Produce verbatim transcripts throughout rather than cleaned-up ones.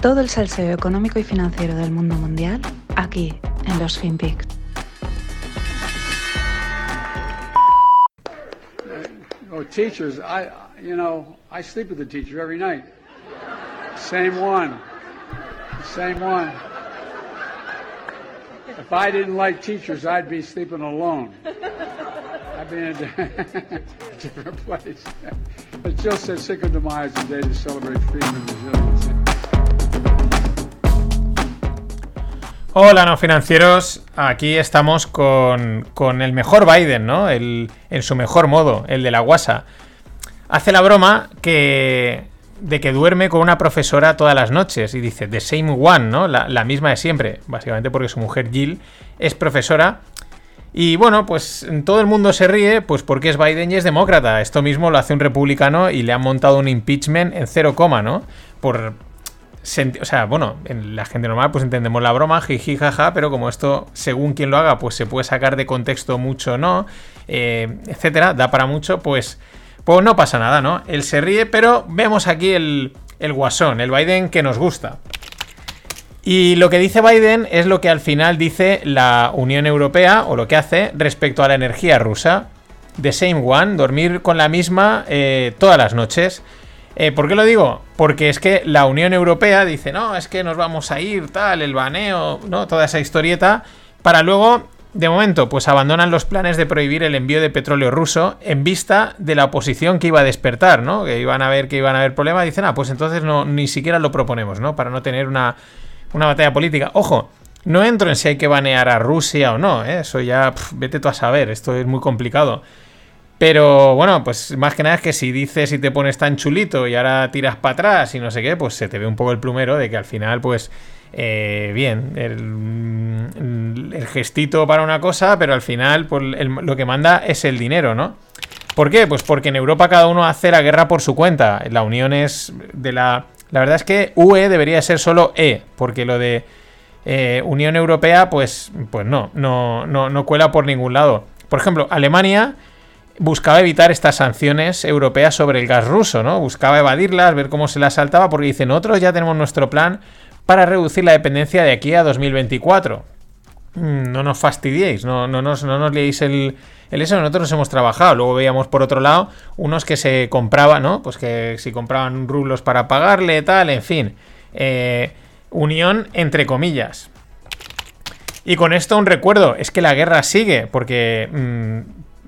Todo el salseo económico y financiero del mundo mundial, aquí, en los Finpics. Oh, teachers, I, you know, I sleep with the teacher every night. Same one. Same one. If I didn't like teachers, I'd be sleeping alone. I'd be in a different place. But Jill said Cinco de Mayo is the day to celebrate freedom and resilience. Hola, no financieros. Aquí estamos con, con el mejor Biden, ¿no? El, en su mejor modo, el de la guasa. Hace la broma que de que duerme con una profesora todas las noches y dice the same one, ¿no? La, la misma de siempre, básicamente porque su mujer Jill es profesora. Y bueno, pues todo el mundo se ríe, pues porque es Biden y es demócrata. Esto mismo lo hace un republicano y le han montado un impeachment en cero coma, ¿no? Por... O sea, bueno, en la gente normal pues entendemos la broma, jiji, jaja, pero como esto, según quien lo haga, pues se puede sacar de contexto mucho, ¿no? Eh, etcétera, da para mucho, pues, pues no pasa nada, ¿no? Él se ríe, pero vemos aquí el, el guasón, el Biden que nos gusta. Y lo que dice Biden es lo que al final dice la Unión Europea, o lo que hace, respecto a la energía rusa. The same one, dormir con la misma eh, todas las noches. Eh, ¿Por qué lo digo? Porque es que la Unión Europea dice, no, es que nos vamos a ir, tal, el baneo, ¿no? Toda esa historieta, para luego, de momento, pues abandonan los planes de prohibir el envío de petróleo ruso en vista de la oposición que iba a despertar, ¿no? Que iban a ver que iban a haber problemas, dicen, ah, pues entonces no, ni siquiera lo proponemos, ¿no? Para no tener una, una batalla política. Ojo, no entro en si hay que banear a Rusia o no, ¿eh? Eso ya, pff, vete tú a saber, esto es muy complicado. Pero bueno, pues más que nada es que si dices y te pones tan chulito y ahora tiras para atrás y no sé qué, pues se te ve un poco el plumero de que al final, pues, eh, bien, el, el gestito para una cosa, pero al final pues, el, lo que manda es el dinero, ¿no? ¿Por qué? Pues porque en Europa cada uno hace la guerra por su cuenta. La unión es de la... La verdad es que U E debería ser solo E, porque lo de eh, Unión Europea, pues, pues no, no, no, no cuela por ningún lado. Por ejemplo, Alemania... buscaba evitar estas sanciones europeas sobre el gas ruso, ¿no? Buscaba evadirlas, ver cómo se las saltaba, porque dicen, nosotros ya tenemos nuestro plan para reducir la dependencia de aquí a dos mil veinticuatro. No nos fastidiéis, no, no, nos, no nos liéis el, el eso, nosotros nos hemos trabajado. Luego veíamos, por otro lado, unos que se compraban, ¿no? Pues que si compraban rublos para pagarle, tal, en fin. Eh, unión entre comillas. Y con esto un recuerdo, es que la guerra sigue, porque... Mmm,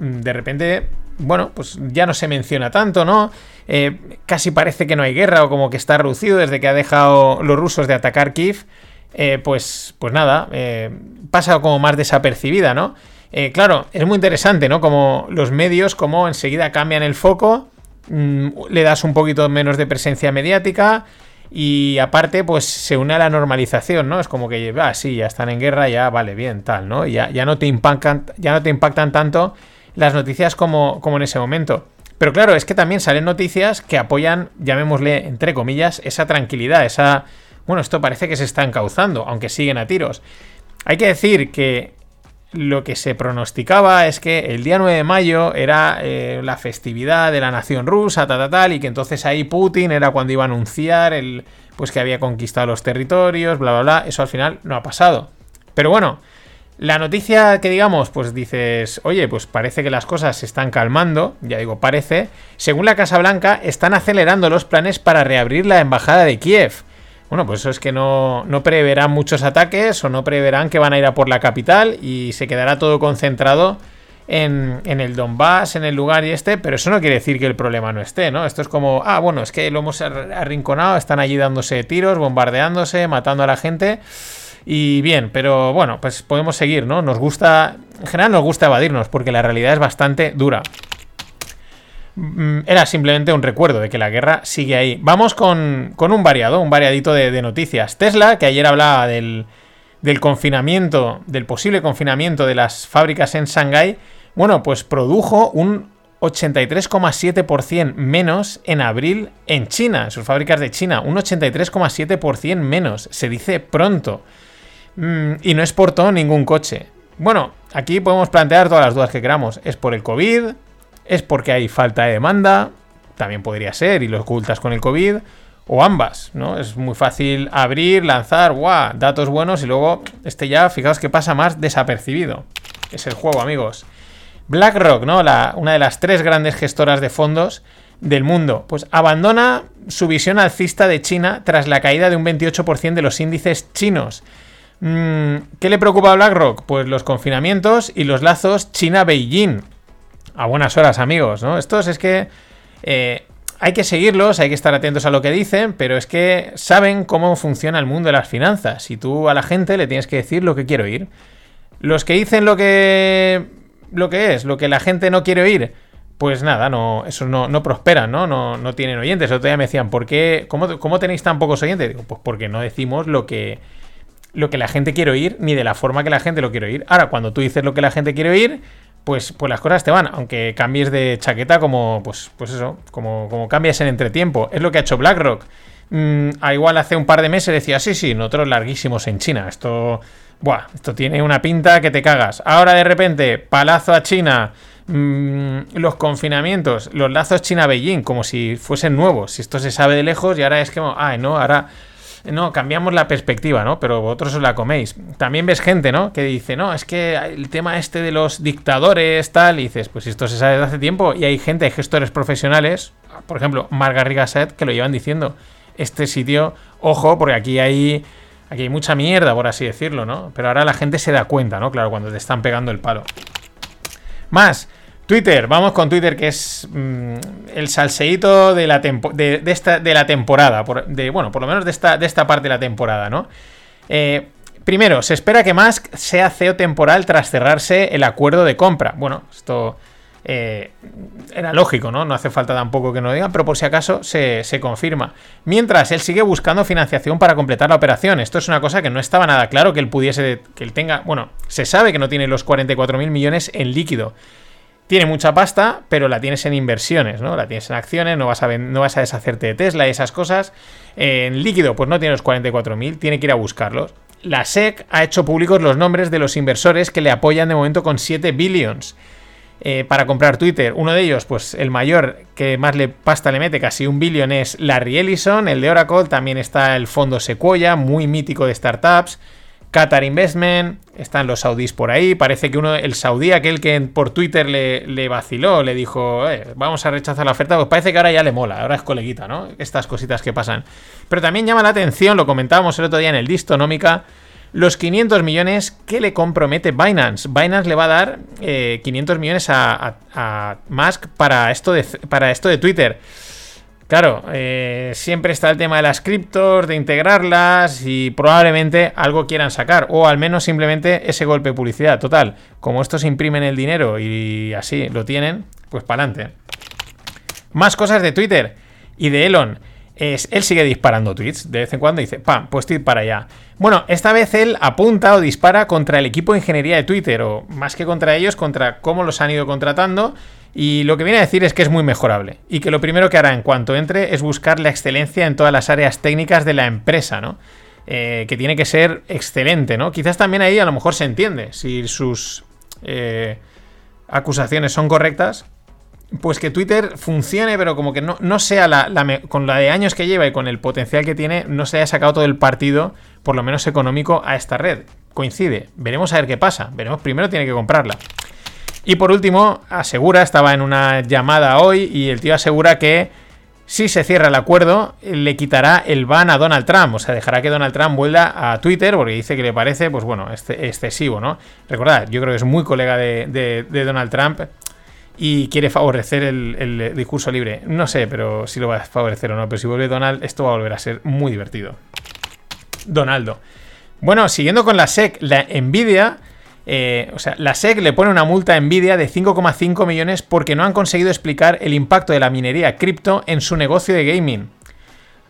de repente, bueno, pues ya no se menciona tanto, ¿no? Eh, casi parece que no hay guerra o como que está reducido desde que ha dejado los rusos de atacar Kyiv. Eh, pues, pues nada, eh, pasa como más desapercibida, ¿no? Eh, claro, es muy interesante, ¿no? Como los medios, como enseguida cambian el foco, mmm, le das un poquito menos de presencia mediática y aparte, pues se une a la normalización, ¿no? Es como que, ah, sí, ya están en guerra, ya vale, bien, tal, ¿no? Ya, ya no te impactan, ya no te impactan tanto las noticias como, como en ese momento. Pero claro, es que también salen noticias que apoyan, llamémosle, entre comillas, esa tranquilidad, esa... Bueno, esto parece que se está encauzando, aunque siguen a tiros. Hay que decir que lo que se pronosticaba es que el día nueve de mayo era eh, la festividad de la nación rusa, ta, ta, tal, y que entonces ahí Putin era cuando iba a anunciar el, pues que había conquistado los territorios, bla, bla, bla. Eso al final no ha pasado. Pero bueno... La noticia que digamos, pues dices, oye, pues parece que las cosas se están calmando, ya digo, parece. Según la Casa Blanca, están acelerando los planes para reabrir la embajada de Kiev. Bueno, pues eso es que no, no preverán muchos ataques o no preverán que van a ir a por la capital y se quedará todo concentrado en, en el Donbass, en el lugar y este, pero eso no quiere decir que el problema no esté, ¿no? Esto es como, ah, bueno, es que lo hemos arrinconado, están allí dándose tiros, bombardeándose, matando a la gente... Y bien, pero bueno, pues podemos seguir, ¿no? Nos gusta, en general nos gusta evadirnos porque la realidad es bastante dura. Era simplemente un recuerdo de que la guerra sigue ahí. Vamos con, con un variado, un variadito de, de noticias. Tesla, que ayer hablaba del, del confinamiento, del posible confinamiento de las fábricas en Shanghái, bueno, pues produjo un ochenta y tres coma siete por ciento menos en abril en China, en sus fábricas de China, un ochenta y tres coma siete por ciento menos, se dice pronto. Y no exportó ningún coche. Bueno, aquí podemos plantear todas las dudas que queramos. ¿Es por el COVID? ¿Es porque hay falta de demanda? También podría ser, y lo ocultas con el COVID. o ambas, ¿no? Es muy fácil abrir, lanzar, ¡guau!, datos buenos y luego este ya, fijaos que pasa más desapercibido. Es el juego, amigos. BlackRock, ¿no? La, una de las tres grandes gestoras de fondos del mundo, pues abandona su visión alcista de China tras la caída de un veintiocho por ciento de los índices chinos. Mm, ¿Qué le preocupa a BlackRock? Pues los confinamientos y los lazos China-Beijing. A buenas horas, amigos, ¿no? Estos es que... Eh, Hay que seguirlos, hay que estar atentos a lo que dicen, pero es que saben cómo funciona el mundo de las finanzas. Y tú a la gente le tienes que decir lo que quiere oír. Los que dicen lo que lo que es, lo que la gente no quiere oír, pues nada, no, eso no, no prosperan, ¿no? No, no tienen oyentes. El otro día me decían, ¿por qué? ¿Cómo, cómo tenéis tan pocos oyentes? Digo, pues porque no decimos lo que, lo que la gente quiere oír, ni de la forma que la gente lo quiere oír. Ahora, cuando tú dices lo que la gente quiere oír, Pues, pues las cosas te van, aunque cambies de chaqueta como, pues, pues eso, como, como cambias en entretiempo. Es lo que ha hecho BlackRock. Mm, a igual hace un par de meses decía, sí, sí, nosotros larguísimos en China. Esto, buah, esto tiene una pinta que te cagas. Ahora de repente, palazo a China, mm, los confinamientos, los lazos China-Beijing, como si fuesen nuevos. Si esto se sabe de lejos y ahora es que, ah, no, ahora... No, cambiamos la perspectiva, ¿no? Pero vosotros os la coméis. También ves gente, ¿no? Que dice, no, es que el tema este de los dictadores, tal, y dices, pues esto se sabe desde hace tiempo. Y hay gente, hay gestores profesionales, por ejemplo, Margarita Set, que lo llevan diciendo. Este sitio, ojo, porque aquí hay, aquí hay mucha mierda, por así decirlo, ¿no? Pero ahora la gente se da cuenta, ¿no? Claro, cuando te están pegando el palo. Más, Twitter. Vamos con Twitter, que es mmm, el salseíto de la, tempo, de, de esta, de la temporada. Por, de, bueno, por lo menos de esta, de esta parte de la temporada, ¿no? Eh, primero, se espera que Musk sea C E O temporal tras cerrarse el acuerdo de compra. Bueno, esto eh, era lógico, ¿no? No hace falta tampoco que nos lo digan, pero por si acaso se, se confirma. Mientras, él sigue buscando financiación para completar la operación. Esto es una cosa que no estaba nada claro que él pudiese... que él tenga... Bueno, se sabe que no tiene los cuarenta y cuatro mil millones en líquido. Tiene mucha pasta, pero la tienes en inversiones, ¿no? La tienes en acciones, no vas a, no vas a deshacerte de Tesla y esas cosas. En líquido, pues no tiene los cuarenta y cuatro mil, tiene que ir a buscarlos. La S E C ha hecho públicos los nombres de los inversores que le apoyan de momento con siete billions eh, para comprar Twitter. Uno de ellos, pues el mayor, que más le pasta le mete, casi un billón, es Larry Ellison, el de Oracle. También está el fondo Sequoia, muy mítico de startups. Qatar Investment, están los saudíes por ahí. Parece que uno, el saudí, aquel que por Twitter le, le vaciló, le dijo, eh, vamos a rechazar la oferta, pues parece que ahora ya le mola, ahora es coleguita, ¿no? Estas cositas que pasan. Pero también llama la atención, lo comentábamos el otro día en el Distonómica, los quinientos millones que le compromete Binance. Binance le va a dar eh, quinientos millones a, a, a Musk para esto de, para esto de Twitter. Claro, eh, siempre está el tema de las criptos, de integrarlas y probablemente algo quieran sacar. O al menos simplemente ese golpe de publicidad. Total, como estos imprimen el dinero y así lo tienen, pues para adelante. Más cosas de Twitter y de Elon. Es, él sigue disparando tweets de vez en cuando y dice, pam, pues tweet para allá. Bueno, esta vez él apunta o dispara contra el equipo de ingeniería de Twitter. O más que contra ellos, contra cómo los han ido contratando. Y lo que viene a decir es que es muy mejorable y que lo primero que hará en cuanto entre es buscar la excelencia en todas las áreas técnicas de la empresa, ¿no? Eh, que tiene que ser excelente, ¿no? Quizás también ahí a lo mejor se entiende. Si sus eh, acusaciones son correctas, pues que Twitter funcione, pero como que no, no sea la, la... Con la de años que lleva y con el potencial que tiene, no se haya sacado todo el partido, por lo menos económico, a esta red. Coincide. Veremos a ver qué pasa. Veremos, primero tiene que comprarla. Y por último, asegura, estaba en una llamada hoy y el tío asegura que si se cierra el acuerdo le quitará el ban a Donald Trump. O sea, dejará que Donald Trump vuelva a Twitter porque dice que le parece, pues bueno, excesivo, ¿no? Recordad, yo creo que es muy colega de, de, de Donald Trump y quiere favorecer el, el discurso libre. No sé, pero si lo va a favorecer o no. Pero si vuelve Donald, esto va a volver a ser muy divertido. Donaldo. Bueno, siguiendo con la S E C, la Nvidia... Eh, o sea, la S E C le pone una multa a Nvidia de cinco coma cinco millones porque no han conseguido explicar el impacto de la minería cripto en su negocio de gaming.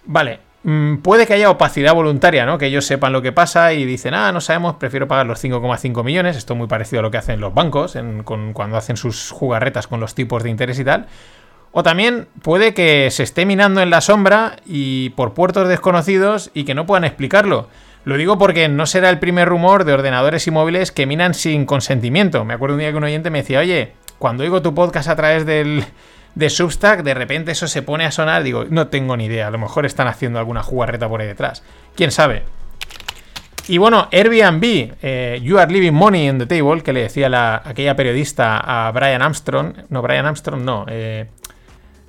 Vale, mm, puede que haya opacidad voluntaria, ¿no? Que ellos sepan lo que pasa y dicen, ah, no sabemos, prefiero pagar los cinco coma cinco millones. Esto es muy parecido a lo que hacen los bancos en, con, cuando hacen sus jugarretas con los tipos de interés y tal. O también puede que se esté minando en la sombra y por puertos desconocidos y que no puedan explicarlo. Lo digo porque no será el primer rumor de ordenadores y móviles que minan sin consentimiento. Me acuerdo un día que un oyente me decía, oye, cuando oigo tu podcast a través del, de Substack, de repente eso se pone a sonar, digo, no tengo ni idea, a lo mejor están haciendo alguna jugarreta por ahí detrás, quién sabe. Y bueno, Airbnb, eh, you are leaving money on the table, que le decía la, aquella periodista a Brian Armstrong, no, Brian Armstrong no, eh,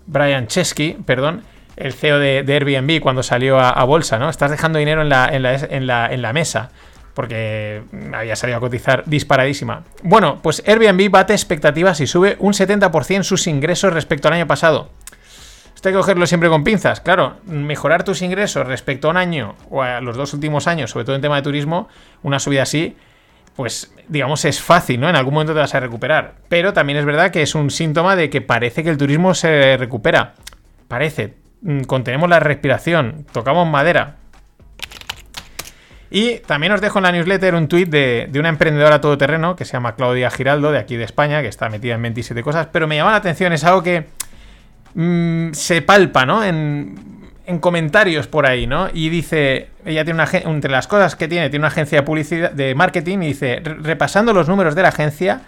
Brian Chesky, perdón, el C E O de, de Airbnb cuando salió a, a bolsa, ¿no? Estás dejando dinero en la, en la, en la, en la mesa, porque había salido a cotizar disparadísima. Bueno, pues Airbnb bate expectativas y sube un setenta por ciento sus ingresos respecto al año pasado. Esto hay que cogerlo siempre con pinzas, claro. Mejorar tus ingresos respecto a un año o a los dos últimos años, sobre todo en tema de turismo, una subida así, pues digamos es fácil, ¿no? En algún momento te vas a recuperar. Pero también es verdad que es un síntoma de que parece que el turismo se recupera. Parece. Contenemos la respiración, tocamos madera. Y también os dejo en la newsletter un tuit de, de una emprendedora todoterreno que se llama Claudia Giraldo, de aquí de España, que está metida en veintisiete cosas, pero me llamó la atención, es algo que mmm, se palpa, ¿no? En, en comentarios por ahí, ¿no? Y dice, ella tiene una entre las cosas que tiene, tiene una agencia de publicidad, de marketing, y dice, repasando los números de la agencia,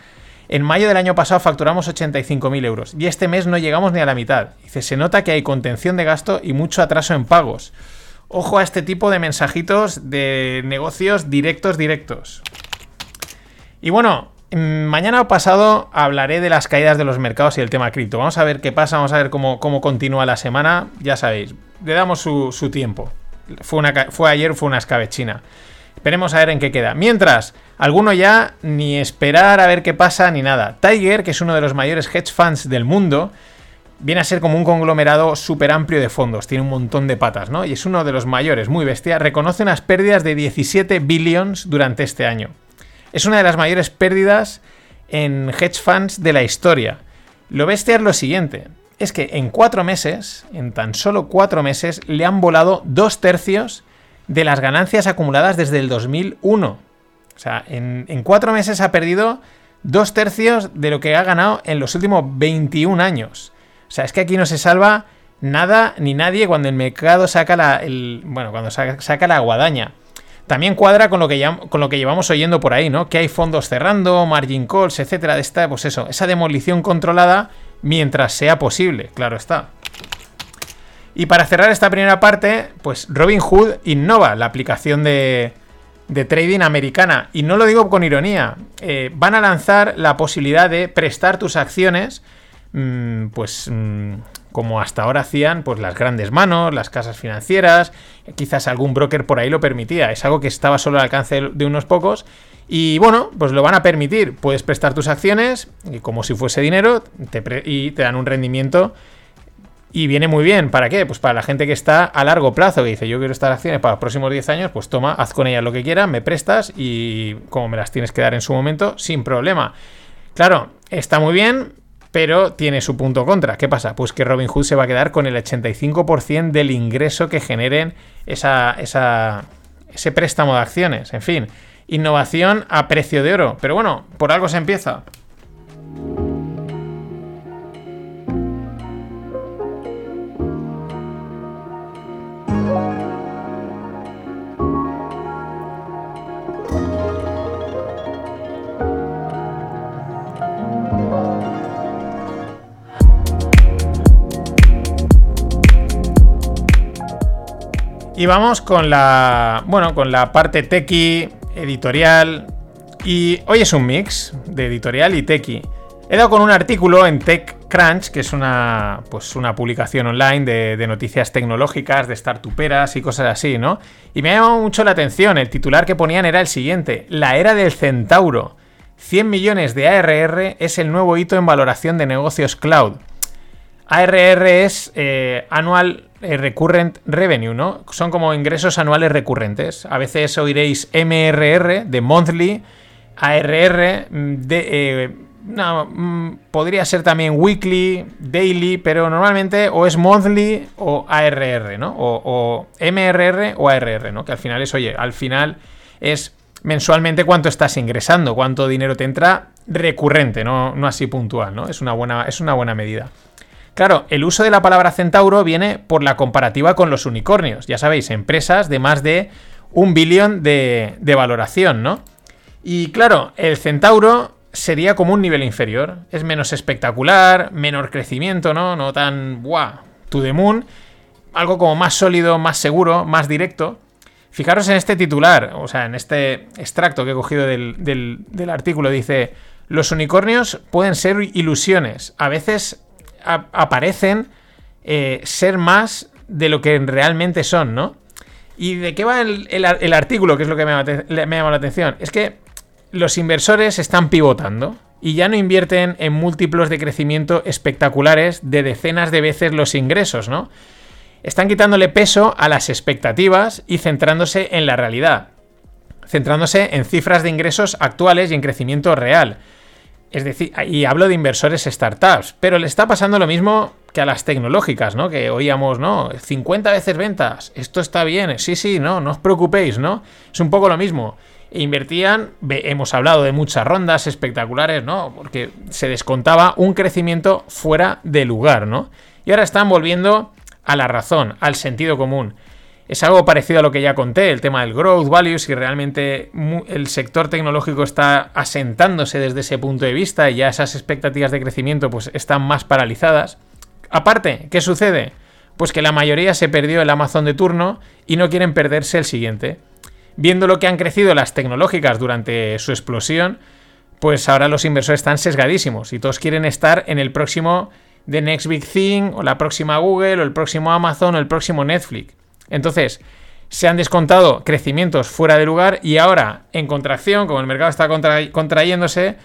en mayo del año pasado facturamos ochenta y cinco mil euros y este mes no llegamos ni a la mitad. Dice, se nota que hay contención de gasto y mucho atraso en pagos. Ojo a este tipo de mensajitos de negocios directos, directos. Y bueno, mañana o pasado hablaré de las caídas de los mercados y el tema cripto. Vamos a ver qué pasa, vamos a ver cómo, cómo continúa la semana. Ya sabéis, le damos su, su tiempo. Fue, una, fue ayer, fue una escabechina. Esperemos a ver en qué queda. Mientras, alguno ya ni esperar a ver qué pasa ni nada. Tiger, que es uno de los mayores hedge funds del mundo, viene a ser como un conglomerado súper amplio de fondos, tiene un montón de patas, ¿no? Y es uno de los mayores, muy bestia, reconoce unas pérdidas de diecisiete billions durante este año. Es una de las mayores pérdidas en hedge funds de la historia. Lo bestia es lo siguiente, es que en cuatro meses, en tan solo cuatro meses, le han volado dos tercios de las ganancias acumuladas desde el dos mil uno. O sea, en, en cuatro meses ha perdido dos tercios de lo que ha ganado en los últimos veintiún años. O sea, es que aquí no se salva nada ni nadie cuando el mercado saca la, el, bueno, cuando saca, saca la guadaña. También cuadra con lo, que ya, con lo que llevamos oyendo por ahí, ¿no? Que hay fondos cerrando, margin calls, etcétera. De esta, pues eso, esa demolición controlada mientras sea posible, claro está. Y para cerrar esta primera parte, pues Robinhood innova la aplicación de, de trading americana. Y no lo digo con ironía. Eh, van a lanzar la posibilidad de prestar tus acciones, pues como hasta ahora hacían pues las grandes manos, las casas financieras, quizás algún broker por ahí lo permitía, es algo que estaba solo al alcance de unos pocos y bueno, pues lo van a permitir, puedes prestar tus acciones y como si fuese dinero te pre- y te dan un rendimiento y viene muy bien, ¿para qué? Pues para la gente que está a largo plazo, que dice yo quiero estas acciones para los próximos diez años, pues toma, haz con ellas lo que quieras, me prestas y como me las tienes que dar en su momento, sin problema. Claro, está muy bien, pero tiene su punto contra. ¿Qué pasa? Pues que Robinhood se va a quedar con el ochenta y cinco por ciento del ingreso que generen esa, esa, ese préstamo de acciones. En fin, innovación a precio de oro. Pero bueno, por algo se empieza. Y vamos con la, bueno, con la parte techie, editorial, y hoy es un mix de editorial y techie. He dado con un artículo en TechCrunch, que es una, pues una publicación online de, de noticias tecnológicas, de startuperas y cosas así, ¿no? Y me ha llamado mucho la atención, el titular que ponían era el siguiente, la era del centauro, cien millones de A R R es el nuevo hito en valoración de negocios cloud. A R R es eh, anual... Recurrent Revenue, ¿no? Son como ingresos anuales recurrentes. A veces oiréis M R R de Monthly, A R R, de, eh, no, podría ser también Weekly, Daily, pero normalmente o es Monthly o A R R, ¿no? O, o M R R o A R R, ¿no? Que al final es, oye, al final es mensualmente cuánto estás ingresando, cuánto dinero te entra recurrente, no, no así puntual, ¿no? Es una buena, es una buena medida. Claro, el uso de la palabra centauro viene por la comparativa con los unicornios. Ya sabéis, empresas de más de un billón de, de valoración, ¿no? Y claro, el centauro sería como un nivel inferior. Es menos espectacular, menor crecimiento, ¿no? No tan ¡buah! To the moon. Algo como más sólido, más seguro, más directo. Fijaros en este titular, o sea, en este extracto que he cogido del, del, del artículo. Dice, los unicornios pueden ser ilusiones. A veces a, aparecen eh, ser más de lo que realmente son, ¿no? ¿Y de qué va el, el, el artículo? Que es lo que me llama, me llama la atención. Es que los inversores están pivotando y ya no invierten en múltiplos de crecimiento espectaculares de decenas de veces los ingresos, ¿no? Están quitándole peso a las expectativas y centrándose en la realidad, centrándose en cifras de ingresos actuales y en crecimiento real. Es decir, y hablo de inversores startups, pero le está pasando lo mismo que a las tecnológicas, ¿no? Que oíamos, ¿no? cincuenta veces ventas, esto está bien, sí, sí, no, no os preocupéis, ¿no? Es un poco lo mismo. E invertían, hemos hablado de muchas rondas espectaculares, ¿no? Porque se descontaba un crecimiento fuera de lugar, ¿no? Y ahora están volviendo a la razón, al sentido común. Es algo parecido a lo que ya conté, el tema del growth value, si realmente el sector tecnológico está asentándose desde ese punto de vista y ya esas expectativas de crecimiento pues están más paralizadas. Aparte, ¿qué sucede? Pues que la mayoría se perdió el Amazon de turno y no quieren perderse el siguiente. Viendo lo que han crecido las tecnológicas durante su explosión, pues ahora los inversores están sesgadísimos y todos quieren estar en el próximo The Next Big Thing, o la próxima Google, o el próximo Amazon, o el próximo Netflix. Entonces, se han descontado crecimientos fuera de lugar y ahora, en contracción, como el mercado está contra- contrayéndose,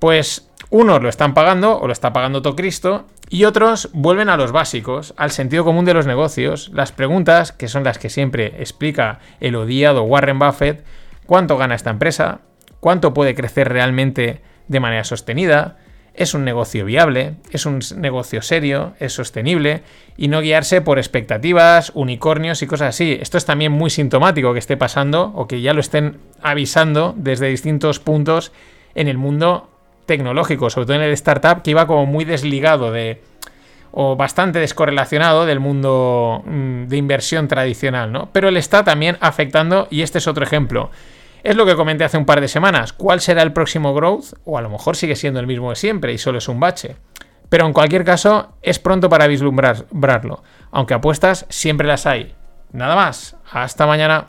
pues unos lo están pagando, o lo está pagando todo Cristo, y otros vuelven a los básicos, al sentido común de los negocios, las preguntas, que son las que siempre explica el odiado Warren Buffett: ¿cuánto gana esta empresa? ¿Cuánto puede crecer realmente de manera sostenida? Es un negocio viable, es un negocio serio, es sostenible, y no guiarse por expectativas, unicornios y cosas así. Esto es también muy sintomático que esté pasando o que ya lo estén avisando desde distintos puntos en el mundo tecnológico, sobre todo en el startup, que iba como muy desligado de o bastante descorrelacionado del mundo de inversión tradicional, ¿no? Pero le está también afectando y este es otro ejemplo. Es lo que comenté hace un par de semanas. ¿Cuál será el próximo growth? O a lo mejor sigue siendo el mismo de siempre y solo es un bache. Pero en cualquier caso, es pronto para vislumbrarlo. Aunque apuestas siempre las hay. Nada más. Hasta mañana.